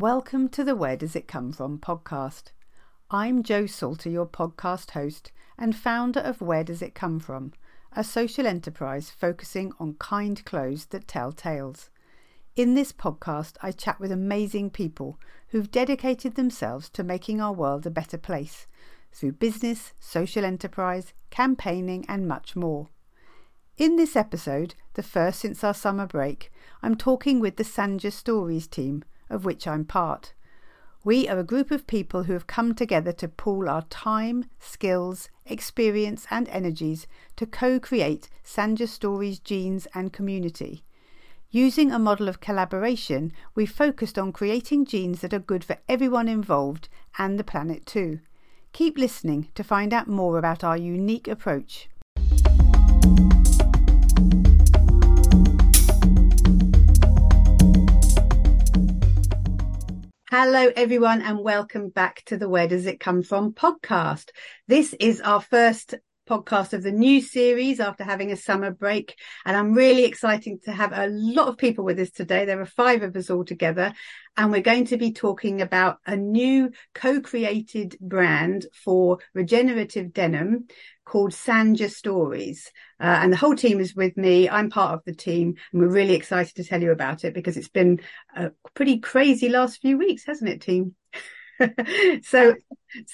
Welcome to the Where Does It Come From podcast. I'm Jo Salter, your podcast host and founder of Where Does It Come From, a social enterprise focusing on kind clothes that tell tales. In this podcast, I chat with amazing people who've dedicated themselves to making our world a better place through business, social enterprise, campaigning and much more. In this episode, the first since our summer break, I'm talking with the Sanja Stories team, of which I'm part. We are a group of people who have come together to pool our time, skills, experience and energies to co-create Sanja Stories Jeans and Community. Using a model of collaboration, we focused on creating jeans that are good for everyone involved and the planet too. Keep listening to find out more about our unique approach. Hello everyone and welcome back to the Where Does It Come From podcast. This is our first podcast of the new series after having a summer break, and I'm really excited to have a lot of people with us today. There are five of us all together, and we're going to be talking about a new co-created brand for regenerative denim called Sanja Stories. And the whole team is with me. I'm part of the team and we're really excited to tell you about it because it's been a pretty crazy last few weeks, hasn't it, team? So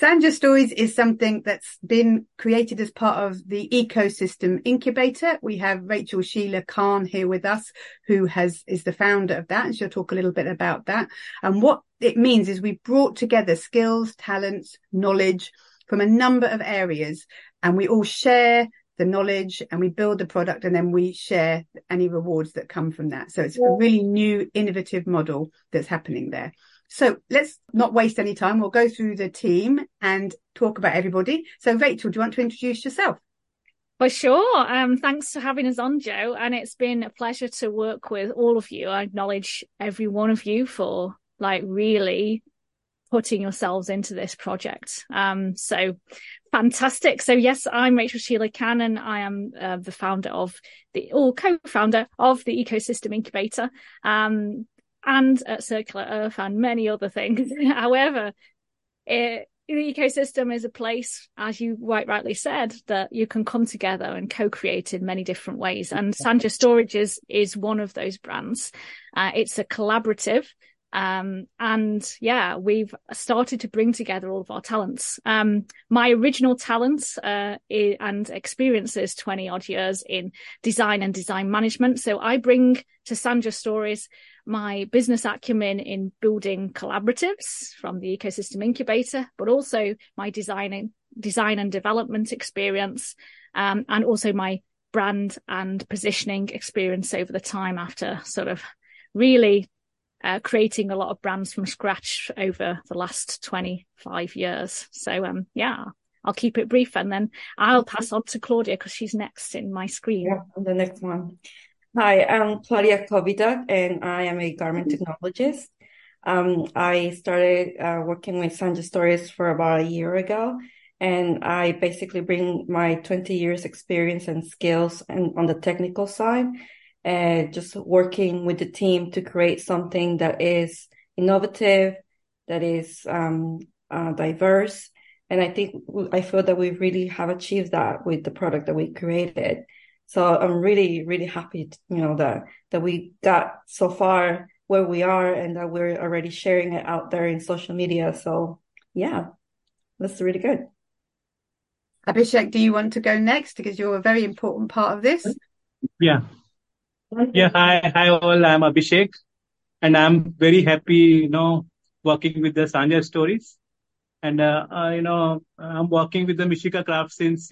Sanja Stories is something that's been created as part of the Ecosystem Incubator. We have Rachel Sheila Kan here with us, who is the founder of that, and she'll talk a little bit about that. And what it means is we brought together skills, talents, knowledge from a number of areas, and we all share the knowledge and we build the product and then we share any rewards that come from that. So it's a really new, innovative model that's happening there. So let's not waste any time. We'll go through the team and talk about everybody. So Rachel, do you want to introduce yourself? Well, sure. Thanks for having us on, Jo. And it's been a pleasure to work with all of you. I acknowledge every one of you for really putting yourselves into this project. So fantastic. So yes, I'm Rachel Sheila Kan and I am the founder of co-founder of the Ecosystem Incubator. And at Circular Earth and many other things. However, the ecosystem is a place, as you rightly said, that you can come together and co-create in many different ways. And Sanja Stories is one of those brands. It's a collaborative. And yeah, we've started to bring together all of our talents. My original talents and experiences 20 odd years in design and design management. So I bring to Sanja Stories my business acumen in building collaboratives from the Ecosystem Incubator, but also my design and development experience, and also my brand and positioning experience over the time after sort of really creating a lot of brands from scratch over the last 25 years. So yeah, I'll keep it brief and then I'll pass on to Claudia because she's next in my screen. Yeah, on the next one. Hi, I'm Claudia Coveyduck and I am a garment technologist. I started working with Sanja Stories for about a year ago, and I basically bring my 20 years experience and skills and on the technical side, and just working with the team to create something that is innovative, that is diverse. And I feel that we really have achieved that with the product that we created. So I'm really, really happy, that we got so far where we are and that we're already sharing it out there in social media. So yeah, that's really good. Abhishek, do you want to go next? Because you're a very important part of this. Yeah. Hi all. I'm Abhishek and I'm very happy, working with the Sanja Stories. And, I'm working with the Mishika Crafts since,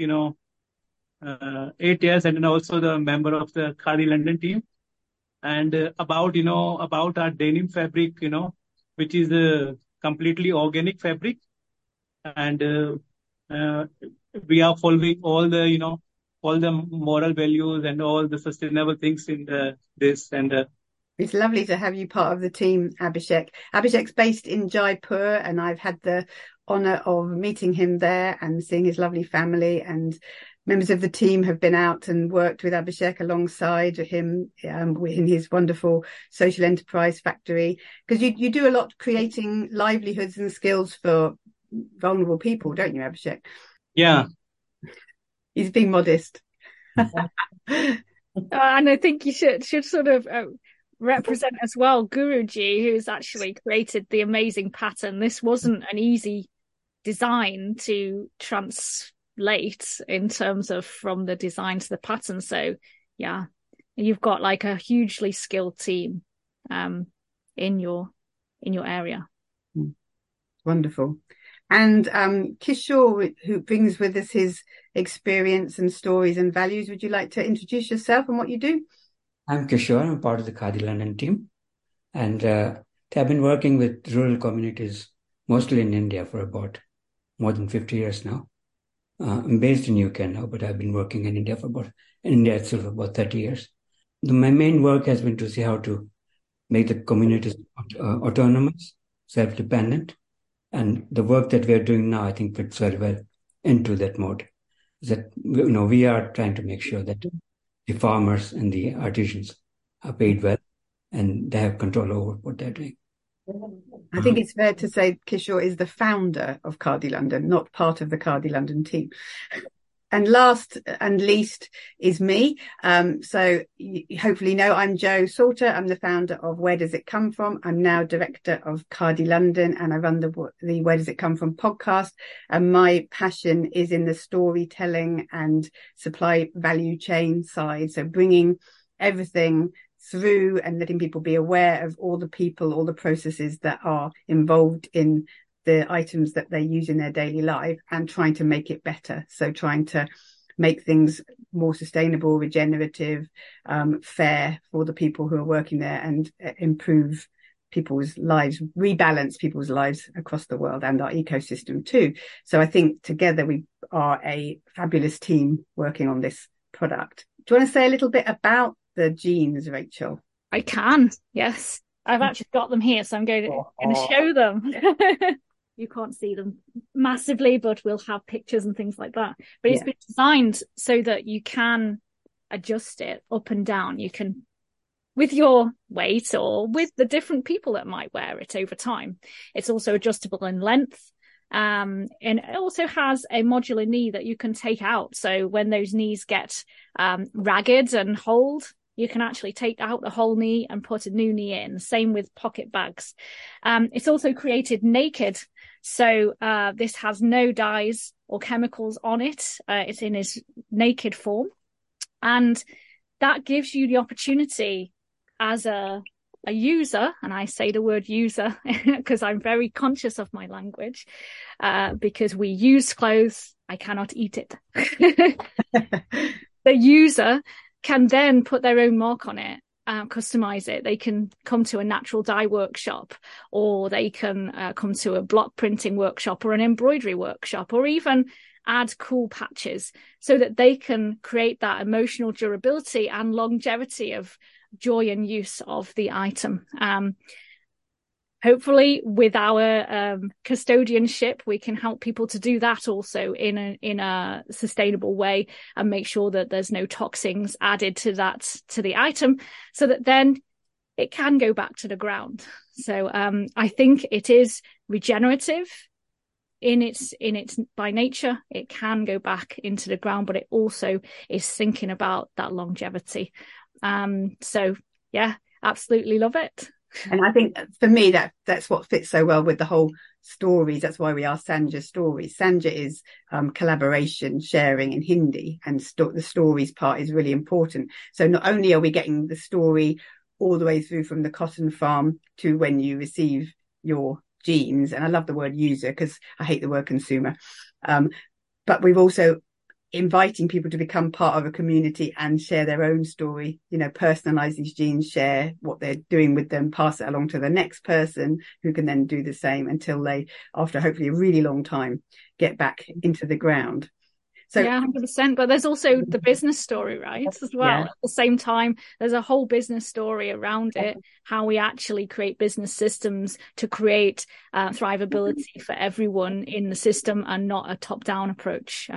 8 years, and also the member of the Khadi London team. And about our denim fabric, which is a completely organic fabric. And we are following all the, all the moral values and all the sustainable things in this. And it's lovely to have you part of the team, Abhishek. Abhishek's based in Jaipur and I've had the honour of meeting him there and seeing his lovely family and members of the team have been out and worked with Abhishek alongside him in his wonderful social enterprise factory, because you do a lot creating livelihoods and skills for vulnerable people, don't you, Abhishek? Yeah. He's being modest. And I think you should sort of represent as well Guruji, who's actually created the amazing pattern. This wasn't an easy design to translate in terms of from the design to the pattern. So yeah, you've got like a hugely skilled team in your area. Wonderful. And Kishore, who brings with us his experience and stories and values, would you like to introduce yourself and what you do? I'm Kishore. I'm part of the Khadi London team. And I've been working with rural communities, mostly in India, for about more than 50 years now. I'm based in UK now, but I've been working in India for about 30 years. My main work has been to see how to make the communities autonomous, self-dependent. And the work that we are doing now, I think, fits very well into that mode. That, you know, we are trying to make sure that the farmers and the artisans are paid well and they have control over what they're doing. I think it's fair to say Kishore is the founder of Khadi London, not part of the Khadi London team. And last and least is me. So you hopefully know I'm Jo Salter. I'm the founder of Where Does It Come From? I'm now director of Khadi London, and I run the Where Does It Come From podcast. And my passion is in the storytelling and supply value chain side. So bringing everything through and letting people be aware of all the people, all the processes that are involved in the items that they use in their daily life, and trying to make it better. So trying to make things more sustainable, regenerative, fair for the people who are working there, and improve people's lives, rebalance people's lives across the world and our ecosystem too. So I think together we are a fabulous team working on this product. Do you want to say a little bit about the jeans, Rachel? I can, yes. I've actually got them here, so I'm going to show them. You can't see them massively, but we'll have pictures and things like that. But it's been designed so that you can adjust it up and down. You can, with your weight or with the different people that might wear it over time. It's also adjustable in length. And it also has a modular knee that you can take out. So when those knees get ragged and holed, you can actually take out the whole knee and put a new knee in. Same with pocket bags. It's also created naked. So this has no dyes or chemicals on it. It's in its naked form. And that gives you the opportunity as a user, and I say the word user because I'm very conscious of my language, because we use clothes. I cannot eat it. The user can then put their own mark on it, customize it. They can come to a natural dye workshop, or they can come to a block printing workshop or an embroidery workshop, or even add cool patches so that they can create that emotional durability and longevity of joy and use of the item. Hopefully with our custodianship, we can help people to do that also in a sustainable way, and make sure that there's no toxins added to the item, so that then it can go back to the ground. So I think it is regenerative in its by nature. It can go back into the ground, but it also is thinking about that longevity. So yeah, absolutely love it. And I think for me, that's what fits so well with the whole stories. That's why we are Sanja Stories. Sanja is collaboration, sharing in Hindi, and the stories part is really important. So not only are we getting the story all the way through from the cotton farm to when you receive your jeans, and I love the word user because I hate the word consumer, but we've also inviting people to become part of a community and share their own story, you know, personalize these jeans, share what they're doing with them, pass it along to the next person who can then do the same until they, after hopefully a really long time, get back into the ground. So yeah, 100%. But there's also the business story, right, as well. Yeah. At the same time, there's a whole business story around it, how we actually create business systems to create thrivability for everyone in the system, and not a top-down approach.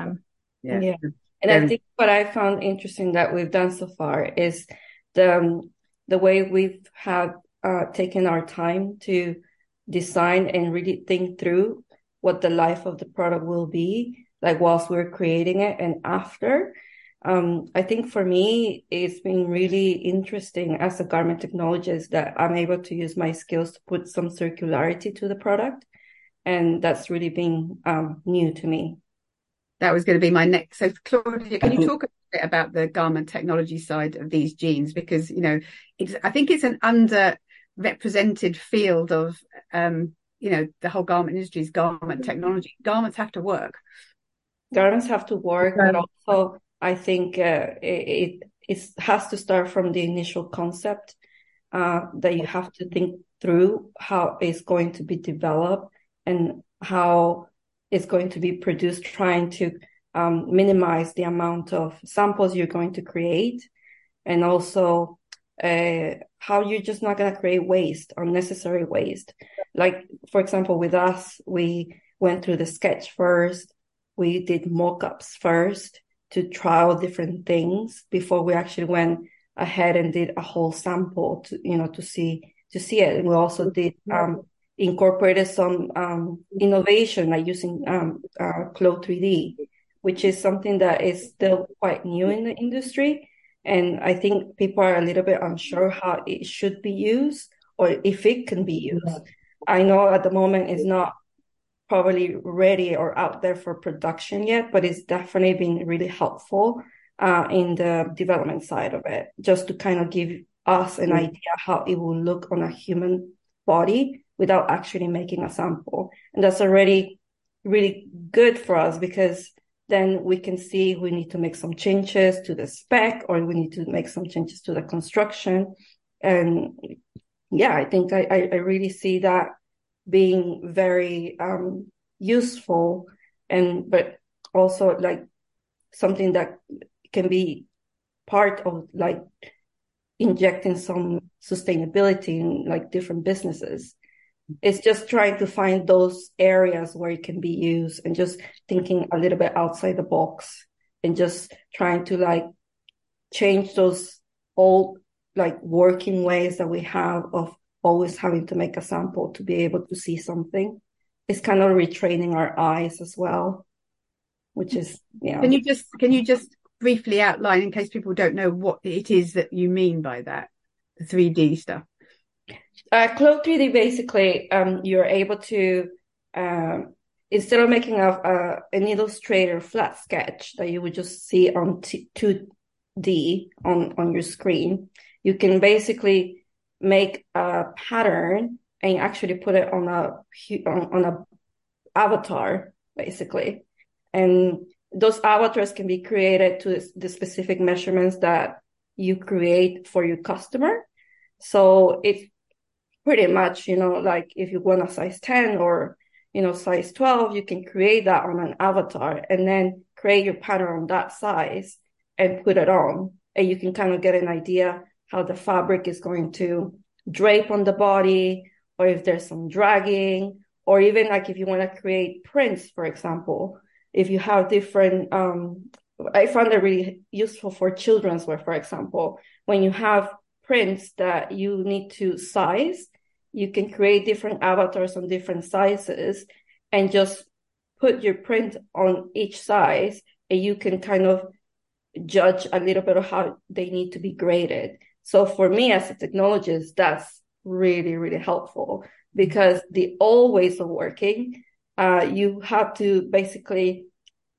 Yeah. And I think what I found interesting that we've done so far is the way we've have taken our time to design and really think through what the life of the product will be, like whilst we're creating it and after. I think for me, it's been really interesting as a garment technologist that I'm able to use my skills to put some circularity to the product. And that's really been new to me. That was going to be my next. So, Claudia, can you talk a bit about the garment technology side of these jeans? Because, you know, I think it's an underrepresented field of, you know, the whole garment industry is garment technology. Garments have to work. Garments have to work, but also I think it has to start from the initial concept that you have to think through how it's going to be developed and how it's going to be produced, trying to minimize the amount of samples you're going to create, and also how you're just not going to create waste, unnecessary waste. Like, for example, with us, we went through the sketch first. We did mock-ups first to try out different things before we actually went ahead and did a whole sample to see it. And we also did incorporated some innovation, like using Clo3D, which is something that is still quite new in the industry. And I think people are a little bit unsure how it should be used or if it can be used. I know at the moment it's not probably ready or out there for production yet, but it's definitely been really helpful in the development side of it, just to kind of give us an idea how it will look on a human body without actually making a sample. And that's already really good for us, because then we can see we need to make some changes to the spec, or we need to make some changes to the construction. And yeah, I think I really see that being very useful, and but also like something that can be part of like injecting some sustainability in like different businesses. It's just trying to find those areas where it can be used, and just thinking a little bit outside the box, and just trying to like change those old like working ways that we have of always having to make a sample to be able to see something. It's kind of retraining our eyes as well, which is, yeah. Can you just briefly outline, in case people don't know, what it is that you mean by that, the 3D stuff? Clo3D, basically, you're able to, instead of making an illustrator flat sketch that you would just see on 2D on your screen, you can basically make a pattern and actually put it on a avatar, basically. And those avatars can be created to the specific measurements that you create for your customer. So it's pretty much, you know, like if you want a size 10 or, you know, size 12, you can create that on an avatar and then create your pattern on that size and put it on. And you can kind of get an idea how the fabric is going to drape on the body, or if there's some dragging, or even like if you want to create prints, for example, if you have different, I found it really useful for children's wear, for example, when you have prints that you need to size, you can create different avatars on different sizes and just put your print on each size, and you can kind of judge a little bit of how they need to be graded. So for me as a technologist, that's really, really helpful, because the old ways of working, you have to basically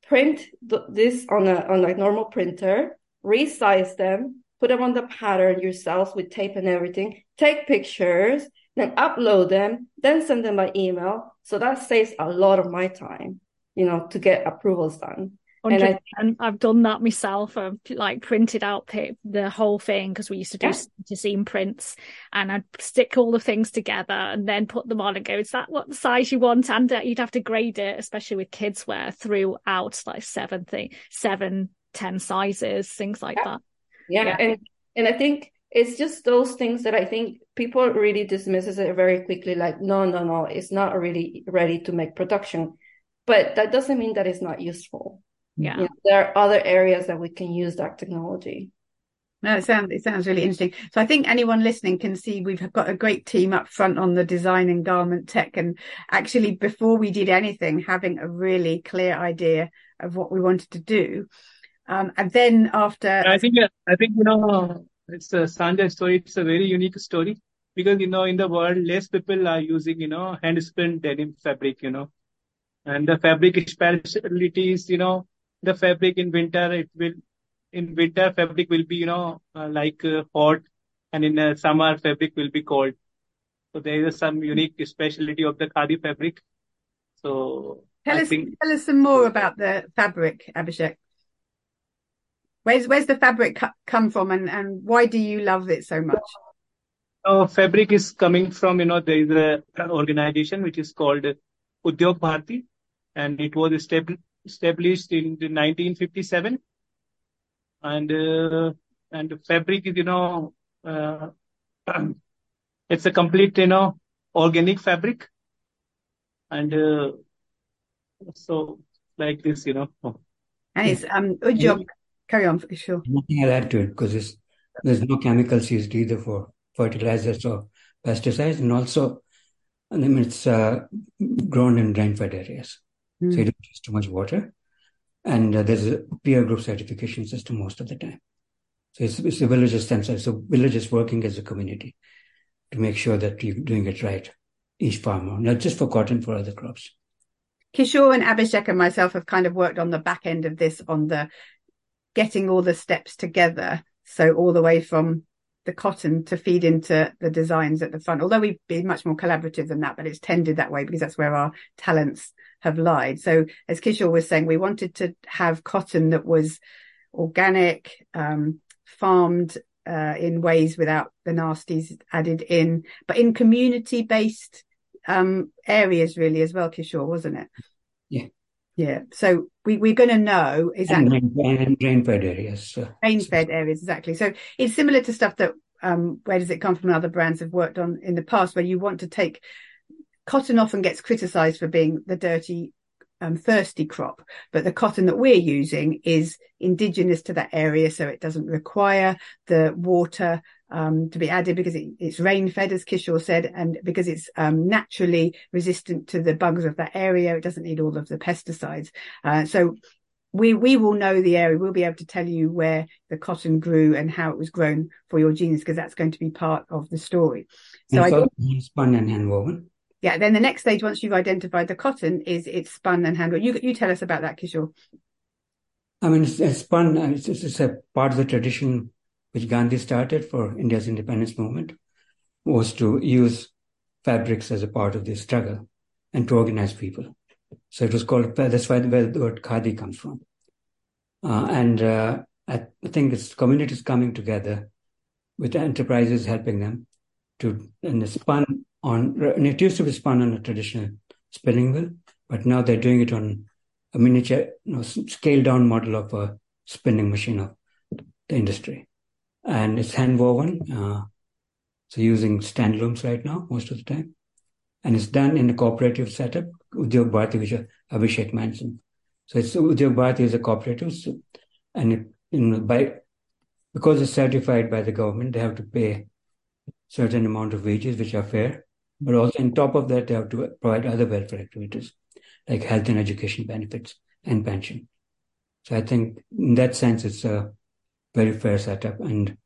print this on a normal printer, resize them, put them on the pattern yourselves with tape and everything, take pictures, then upload them, then send them by email. So that saves a lot of my time, you know, to get approvals done. And I've done that myself. I've like printed out the whole thing, because we used to do seam prints, and I'd stick all the things together and then put them on and go, is that what the size you want? And you'd have to grade it, especially with kids wear, throughout like 7, 10 sizes, things like that. Yeah. And I think it's just those things that I think people really dismisses it very quickly, like, no, it's not really ready to make production. But that doesn't mean that it's not useful. Yeah. You know, there are other areas that we can use that technology. No, it sounds really interesting. So I think anyone listening can see we've got a great team up front on the design and garment tech. And actually, before we did anything, having a really clear idea of what we wanted to do. And then after... I think you know, it's a Sanja story. It's a very unique story because, you know, in the world, less people are using, you know, hand-spun denim fabric, you know. And the fabric specialties, you know, the fabric in winter, fabric will be, you know, hot, and in summer, fabric will be cold. So there is some unique specialty of the khadi fabric. So tell us some more about the fabric, Abhishek. Where's the fabric come from, and why do you love it so much? Oh, fabric is coming from, you know, there is an organization which is called Udyog Bharti, and it was established in 1957. And fabric is, you know, it's a complete, you know, organic fabric. And so like this, you know. And it's Udyog. Carry on, for sure. Nothing I'll add to it because there's no chemicals used either for fertilizers or pesticides. And also, I mean, it's grown in rainfed areas. Mm. So you don't use too much water. And there's a peer group certification system most of the time. So it's the villagers themselves. So villagers working as a community to make sure that you're doing it right, each farmer, not just for cotton, for other crops. Kishore and Abhishek and myself have kind of worked on the back end of this, on the getting all the steps together. So all the way from the cotton to feed into the designs at the front, although we've been much more collaborative than that, but it's tended that way because that's where our talents have lied. So as Kishore was saying, we wanted to have cotton that was organic, farmed in ways without the nasties added in, but in community-based areas really as well, Kishore, wasn't it? Yeah. Yeah. So we're going to know exactly. And rain-fed areas. So. Rain-fed areas, exactly. So it's similar to stuff that Where Does It Come From and other brands have worked on in the past, where you want to take... Cotton often gets criticised for being the dirty, thirsty crop, but the cotton that we're using is indigenous to that area, so it doesn't require the water to be added because it's rain-fed, as Kishore said, and because it's naturally resistant to the bugs of that area, it doesn't need all of the pesticides. So we will know the area. We'll be able to tell you where the cotton grew and how it was grown for your genus, because that's going to be part of the story. So hand-spun and hand-woven. Yeah, then the next stage, once you've identified the cotton, is it's spun and handled. You tell us about that, Kishore. I mean, it's spun, and it's a part of the tradition which Gandhi started for India's independence movement, was to use fabrics as a part of the struggle and to organize people. So it was called, that's why where the word khadi comes from. And I think it's communities coming together with enterprises helping them to, and it's spun. And it used to be spun on a traditional spinning wheel, but now they're doing it on a miniature, you know, scaled-down model of a spinning machine of the industry. And it's hand-woven, so using stand looms right now most of the time. And it's done in a cooperative setup, Udyog Bharti, which Abhishek mentioned. So it's Udyog Bharti is a cooperative, so, and it, you know, because it's certified by the government, they have to pay certain amount of wages, which are fair. But also on top of that, they have to provide other welfare activities like health and education benefits and pension. So I think in that sense, it's a very fair setup, and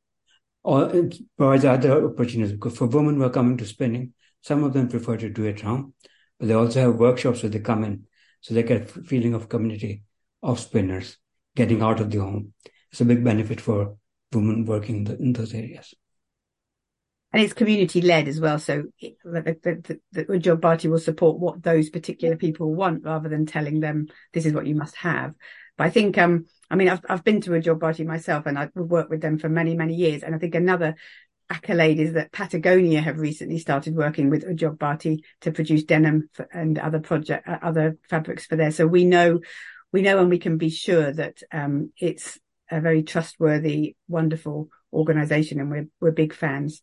it provides other opportunities. Because for women who are coming to spinning, some of them prefer to do it home, but they also have workshops where they come in. So they get a feeling of community of spinners getting out of the home. It's a big benefit for women working in those areas. And it's community-led as well, so the Udyog Bharti will support what those particular people want rather than telling them, this is what you must have. But I think, I mean, I've been to Udyog Bharti myself, and I've worked with them for many, many years. And I think another accolade is that Patagonia have recently started working with Udyog Bharti to produce denim and other fabrics for there. So we know, and we can be sure that it's a very trustworthy, wonderful organisation, and we're big fans.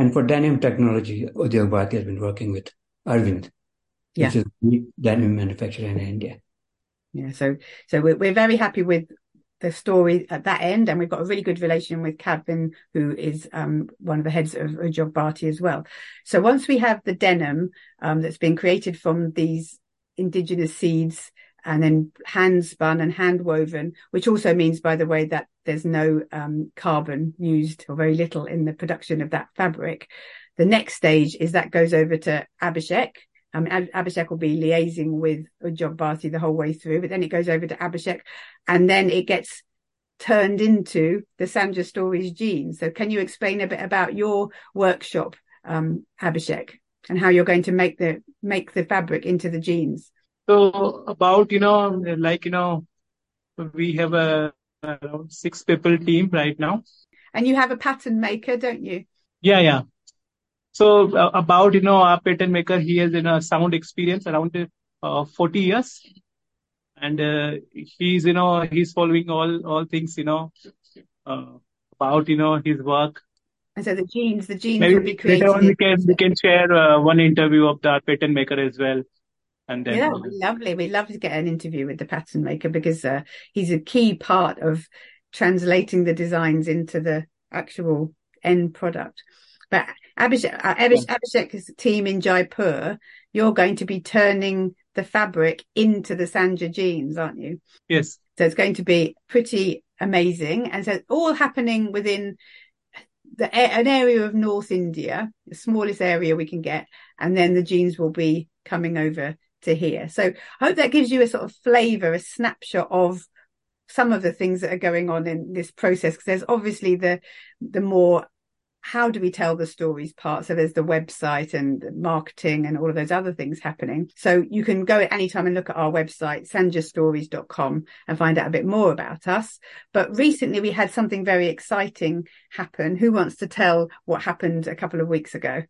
And for denim technology, Udyog Bharti has been working with Arvind, which is the denim manufacturer in India. Yeah, so we're very happy with the story at that end, and we've got a really good relation with Calvin, who is one of the heads of Udyog Bharti as well. So once we have the denim that's been created from these indigenous seeds and then hand spun and hand woven, which also means, by the way, that there's no carbon used or very little in the production of that fabric. The next stage is that goes over to Abhishek. Abhishek will be liaising with Udyog Bharti the whole way through, but then it goes over to Abhishek, and then it gets turned into the Sanja Stories gene. So can you explain a bit about your workshop, Abhishek, and how you're going to make the fabric into the genes? So about, we have around 6 people team right now. And you have a pattern maker, don't you? Yeah. So our pattern maker, he has sound experience around 40 years. And he's following all things, about, his work. And so the genes maybe will be created. Later on we can share one interview of the pattern maker as well. And then, yeah, lovely. We'd love to get an interview with the pattern maker, because he's a key part of translating the designs into the actual end product. But Abhishek's team in Jaipur, you're going to be turning the fabric into the Sanja jeans, aren't you? Yes. So it's going to be pretty amazing. And so it's all happening within an area of North India, the smallest area we can get. And then the jeans will be coming over to here. So I hope that gives you a sort of flavour, a snapshot of some of the things that are going on in this process. Because there's obviously the more, how do we tell the stories part? So there's the website and the marketing and all of those other things happening. So you can go at any time and look at our website, sanjastories.com, and find out a bit more about us. But recently we had something very exciting happen. Who wants to tell what happened a couple of weeks ago?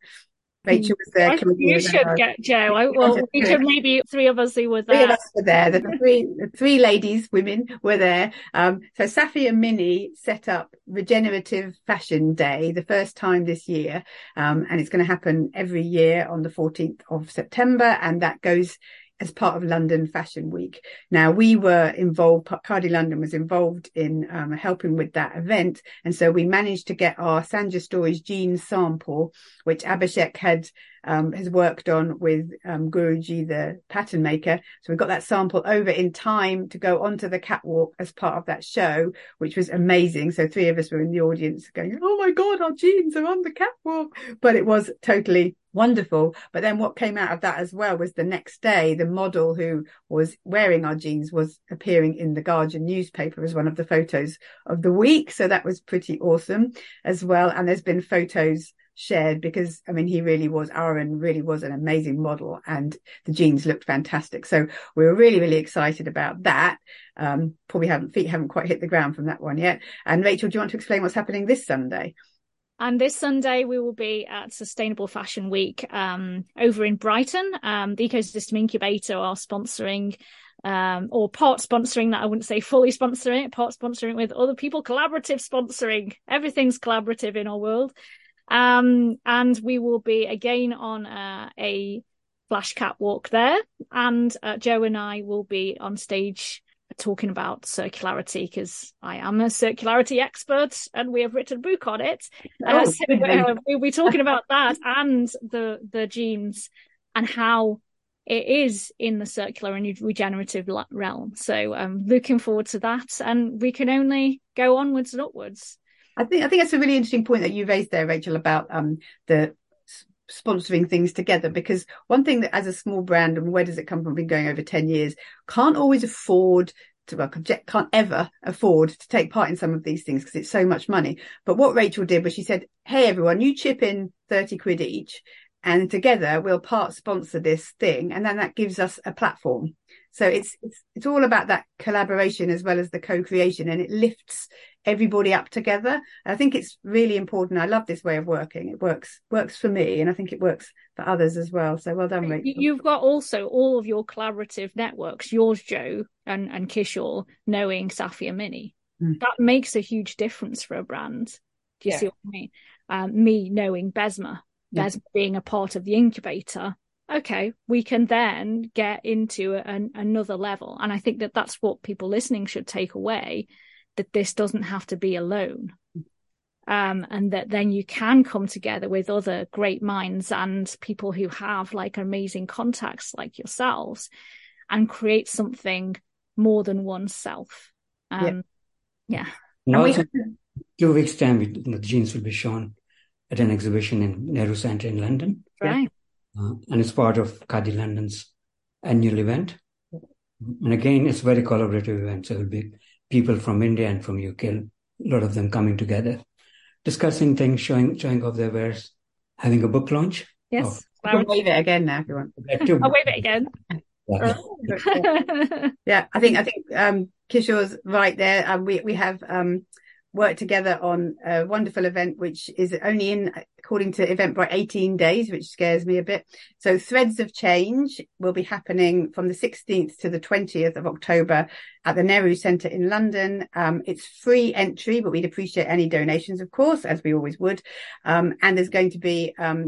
Rachel was there. You should get Jo. We should maybe 3 of us who were there. 3 of us were there. The three ladies, women, were there. So Safia and Minnie set up Regenerative Fashion Day, the first time this year, and it's going to happen every year on the 14th of September, and that goes as part of London Fashion Week. Now, we were involved, Khadi London was involved in helping with that event. And so we managed to get our Sanja Stories gene sample, which Abhishek has worked on with Guruji, the pattern maker. So we got that sample over in time to go onto the catwalk as part of that show, which was amazing. So 3 of us were in the audience going, oh my God, our jeans are on the catwalk. But it was totally wonderful. But then what came out of that as well was the next day, the model who was wearing our jeans was appearing in the Guardian newspaper as one of the photos of the week. So that was pretty awesome as well. And there's been photos shared, because Arvind really was an amazing model, and the jeans looked fantastic. So we were really, really excited about that. Feet haven't quite hit the ground from that one yet. And Rachel, do you want to explain what's happening this Sunday? And this Sunday, we will be at Sustainable Fashion Week over in Brighton. The Ecosystem Incubator are sponsoring, or part sponsoring that. I wouldn't say fully sponsoring it, part sponsoring with other people, collaborative sponsoring. Everything's collaborative in our world. And we will be again on a flash catwalk there. And Jo and I will be on stage talking about circularity, because I am a circularity expert and we have written a book on it. So we'll be talking about that and the genes and how it is in the circular and regenerative realm. So I'm looking forward to that, and we can only go onwards and upwards. I think that's a really interesting point that you raised there, Rachel, about the sponsoring things together, because one thing that as a small brand, and Where Does It Come From, been going over 10 years, can't ever afford to take part in some of these things because it's so much money. But what Rachel did was she said, hey, everyone, you chip in £30 each, and together we'll part sponsor this thing. And then that gives us a platform. So it's all about that collaboration as well as the co-creation, and it lifts everybody up together. I think it's really important. I love this way of working. It works for me, and I think it works for others as well. So well done, Rachel. You've got also all of your collaborative networks, yours, Jo, and Kishore, knowing Safia Minnie. Mm. That makes a huge difference for a brand. Do you see what I mean? Me knowing Besma being a part of the incubator okay, we can then get into another level. And I think that that's what people listening should take away, that this doesn't have to be alone. And that then you can come together with other great minds and people who have like amazing contacts like yourselves and create something more than oneself. Now, in 2 weeks' time, the jeans will be shown at an exhibition in Nehru Centre in London. Right. And it's part of Khadi London's annual event. And again, it's a very collaborative event. So it'll be people from India and from UK, a lot of them coming together, discussing things, showing off their wares, having a book launch. Yes. Oh. I'll wave it again now if you want. I'll wave it again. Yeah. Yeah, I think Kishore's right there. We have worked together on a wonderful event, which is only in, according to Eventbrite, 18 days, which scares me a bit. So Threads of Change will be happening from the 16th to the 20th of October at the Nehru Centre in London. It's free entry, but we'd appreciate any donations, of course, as we always would. And there's going to be a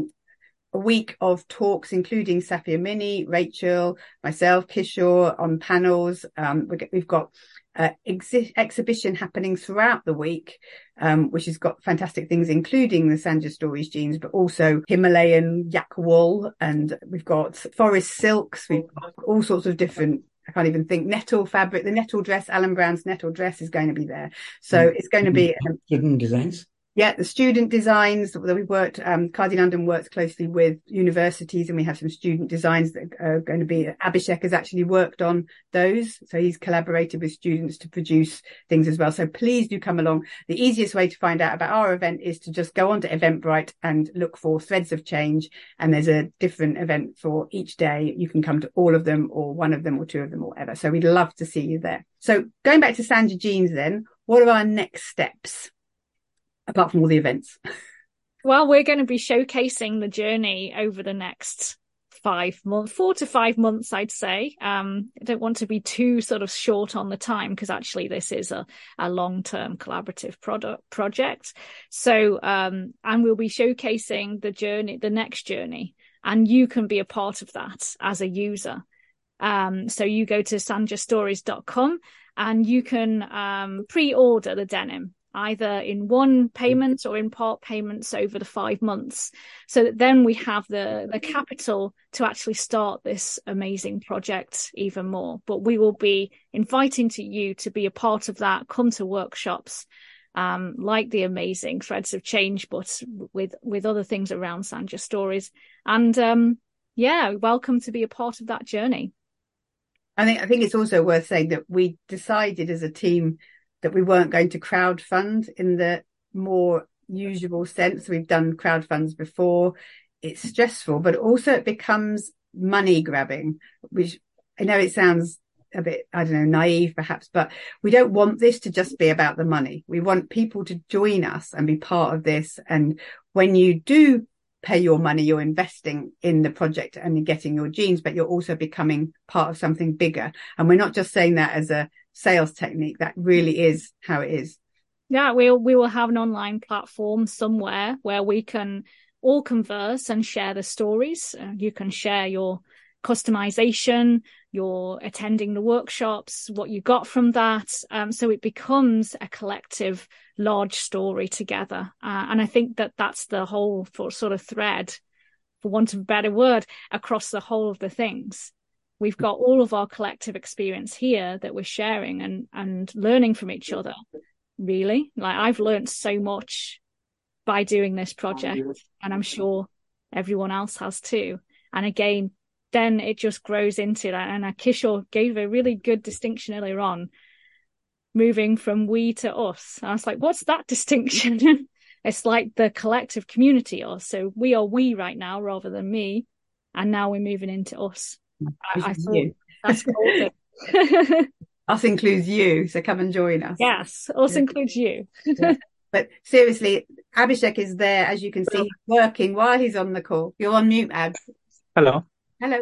week of talks, including Safia, Minnie, Rachel, myself, Kishore on panels. We've got exhibition happening throughout the week, which has got fantastic things, including the Sanja Stories jeans, but also Himalayan yak wool. And we've got forest silks. We've got all sorts of different, I can't even think, nettle fabric. The nettle dress, Alan Brown's nettle dress, is going to be there. So it's going to be hidden designs. Yeah, the student designs that we worked, Khadi London works closely with universities, and we have some student designs that are going to be, Abhishek has actually worked on those. So he's collaborated with students to produce things as well. So please do come along. The easiest way to find out about our event is to just go onto Eventbrite and look for Threads of Change. And there's a different event for each day. You can come to all of them or one of them or two of them or whatever. So we'd love to see you there. So going back to Sanja Jeans then, what are our next steps? Apart from all the events. Well, we're going to be showcasing the journey over the next 5 months, 4 to 5 months, I'd say. I don't want to be too sort of short on the time, because actually this is a long-term collaborative project. So, and we'll be showcasing the journey, the next journey, and you can be a part of that as a user. So you go to sanjastories.com and you can pre-order the denim, either in one payment or in part payments over the 5 months, so that then we have the capital to actually start this amazing project even more. But we will be inviting to you to be a part of that, come to workshops like the amazing Threads of Change, but with other things around Sanja Stories. And welcome to be a part of that journey. I think it's also worth saying that we decided as a team that we weren't going to crowdfund in the more usual sense. We've done crowdfunds before. It's stressful, but also it becomes money grabbing, which I know it sounds a bit, naive perhaps, but we don't want this to just be about the money. We want people to join us and be part of this. And when you do pay your money, you're investing in the project and you're getting your jeans, but you're also becoming part of something bigger. And we're not just saying that as a sales technique, that really is how it is. Yeah, we will have an online platform somewhere where we can all converse and share the stories. You can share your customization, your attending the workshops, what you got from that. So it becomes a collective large story together. And I think that that's the whole sort of thread, for want of a better word, across the whole of the things. We've got all of our collective experience here that we're sharing and learning from each other, really. Like, I've learned so much by doing this project, and I'm sure everyone else has too. And again, then it just grows into that. And Kishore gave a really good distinction earlier on, moving from we to us. And I was like, what's that distinction? It's like the collective community us. So we are we right now rather than me. And now we're moving into us. I thought that's cool. Us includes you, so come and join us. Yes, us includes you. Yeah. But seriously, Abhishek is there, as you can see, working while he's on the call. You're on mute, Abs. Hello. Yeah.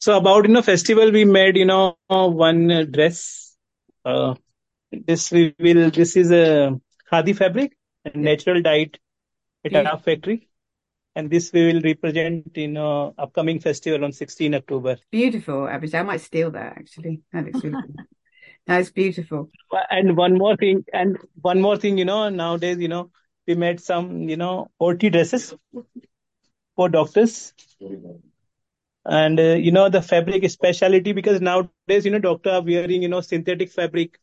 So about festival, we made one dress. This is a khadi fabric and natural dyed at our factory. And this we will represent in upcoming festival on 16 October. Beautiful, Abhishek. I might steal that, actually. That looks really cool. That's beautiful. And one more thing, you know, nowadays, you know, we made some, you know, OT dresses for doctors. And, you know, the fabric is specialty because nowadays, you know, doctors are wearing, you know, synthetic fabric,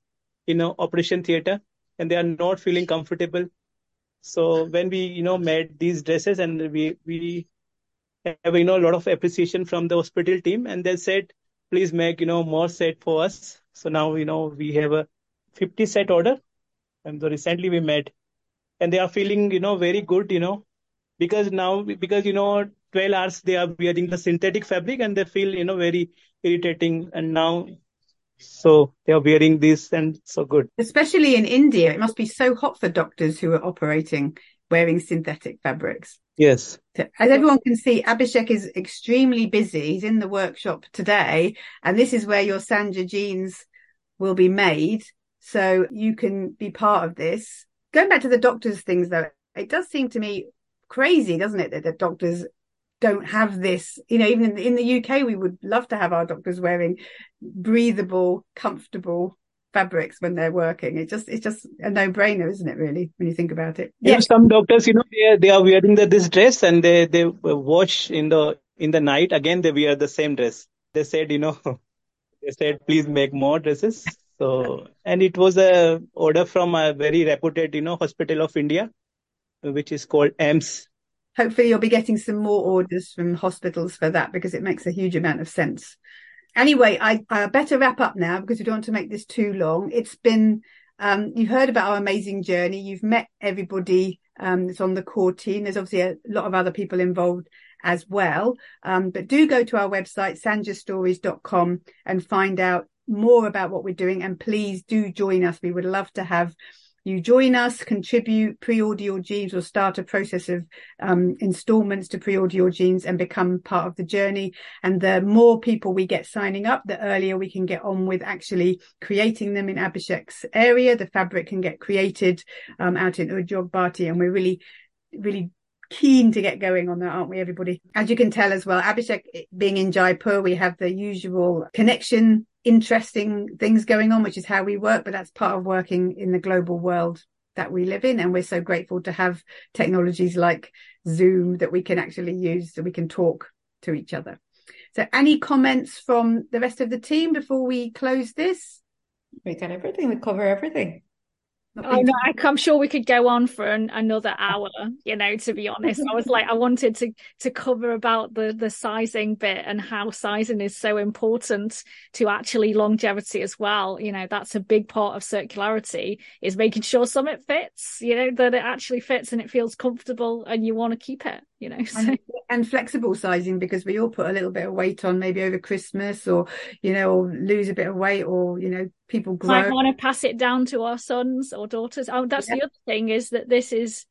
you know, operation theatre, and they are not feeling comfortable. So when we, you know, made these dresses, and we have, you know, a lot of appreciation from the hospital team, and they said, please make, you know, more set for us. So now, you know, we have a 50 set order, and so recently we made, and they are feeling, you know, very good, you know, because you know, 12 hours they are wearing the synthetic fabric and they feel, you know, very irritating. And now, so they are wearing this, and so good. Especially in India, it must be so hot for doctors who are operating wearing synthetic fabrics. Yes. As everyone can see, Abhishek is extremely busy. He's in the workshop today, and this is where your Sanja jeans will be made. So you can be part of this. Going back to the doctors' things, though, it does seem to me crazy, doesn't it, that the doctors don't have this. You know, even in the UK, we would love to have our doctors wearing breathable, comfortable fabrics when they're working. It's just a no-brainer, isn't it, really, when you think about it? Yeah. You know, some doctors, you know, they are wearing this dress, and they watch in the night. Again, they wear the same dress. They said, you know, please make more dresses. So, and it was a order from a very reputed, you know, hospital of India, which is called AIMS. Hopefully you'll be getting some more orders from hospitals for that, because it makes a huge amount of sense. Anyway, I better wrap up now, because we don't want to make this too long. It's been, you've heard about our amazing journey. You've met everybody that's on the core team. There's obviously a lot of other people involved as well. But do go to our website, sanjastories.com, and find out more about what we're doing. And please do join us. We would love to have you join us, contribute, pre-order your jeans, or start a process of installments to pre-order your jeans and become part of the journey. And the more people we get signing up, the earlier we can get on with actually creating them in Abhishek's area. The fabric can get created out in Udyog Bharti, and we're really, really keen to get going on that, aren't we, everybody? As you can tell as well, Abhishek being in Jaipur, we have the usual connection, interesting things going on, which is how we work, but that's part of working in the global world that we live in. And we're so grateful to have technologies like Zoom that we can actually use, so we can talk to each other. So any comments from the rest of the team before we close this? We've done everything, we cover everything. Oh, no, I'm sure we could go on for another hour, you know, to be honest. I was like, I wanted to cover about the sizing bit, and how sizing is so important to actually longevity as well. You know, that's a big part of circularity, is making sure something fits, you know, that it actually fits and it feels comfortable and you want to keep it, you know. So. And flexible sizing, because we all put a little bit of weight on, maybe over Christmas, or, you know, or lose a bit of weight, or, you know, people grow. I want to pass it down to our sons or daughters. Oh, that's The other thing, is that this is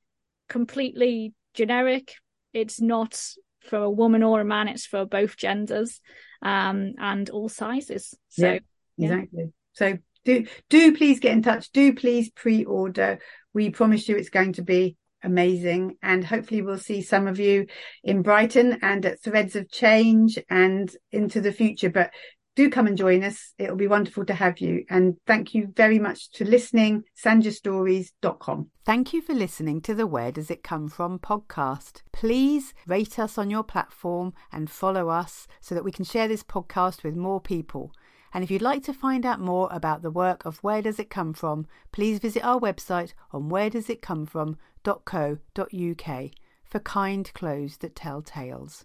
completely generic. It's not for a woman or a man. It's for both genders and all sizes. So exactly. So do please get in touch. Do please pre-order. We promise you it's going to be amazing, and hopefully we'll see some of you in Brighton and at Threads of Change and into the future. But do come and join us. It'll be wonderful to have you. And thank you very much to listening, sanjastories.com. Thank you for listening to the Where Does It Come From podcast. Please rate us on your platform and follow us, so that we can share this podcast with more people. And if you'd like to find out more about the work of Where Does It Come From, please visit our website on wheredoesitcomefrom.co.uk for kind clothes that tell tales.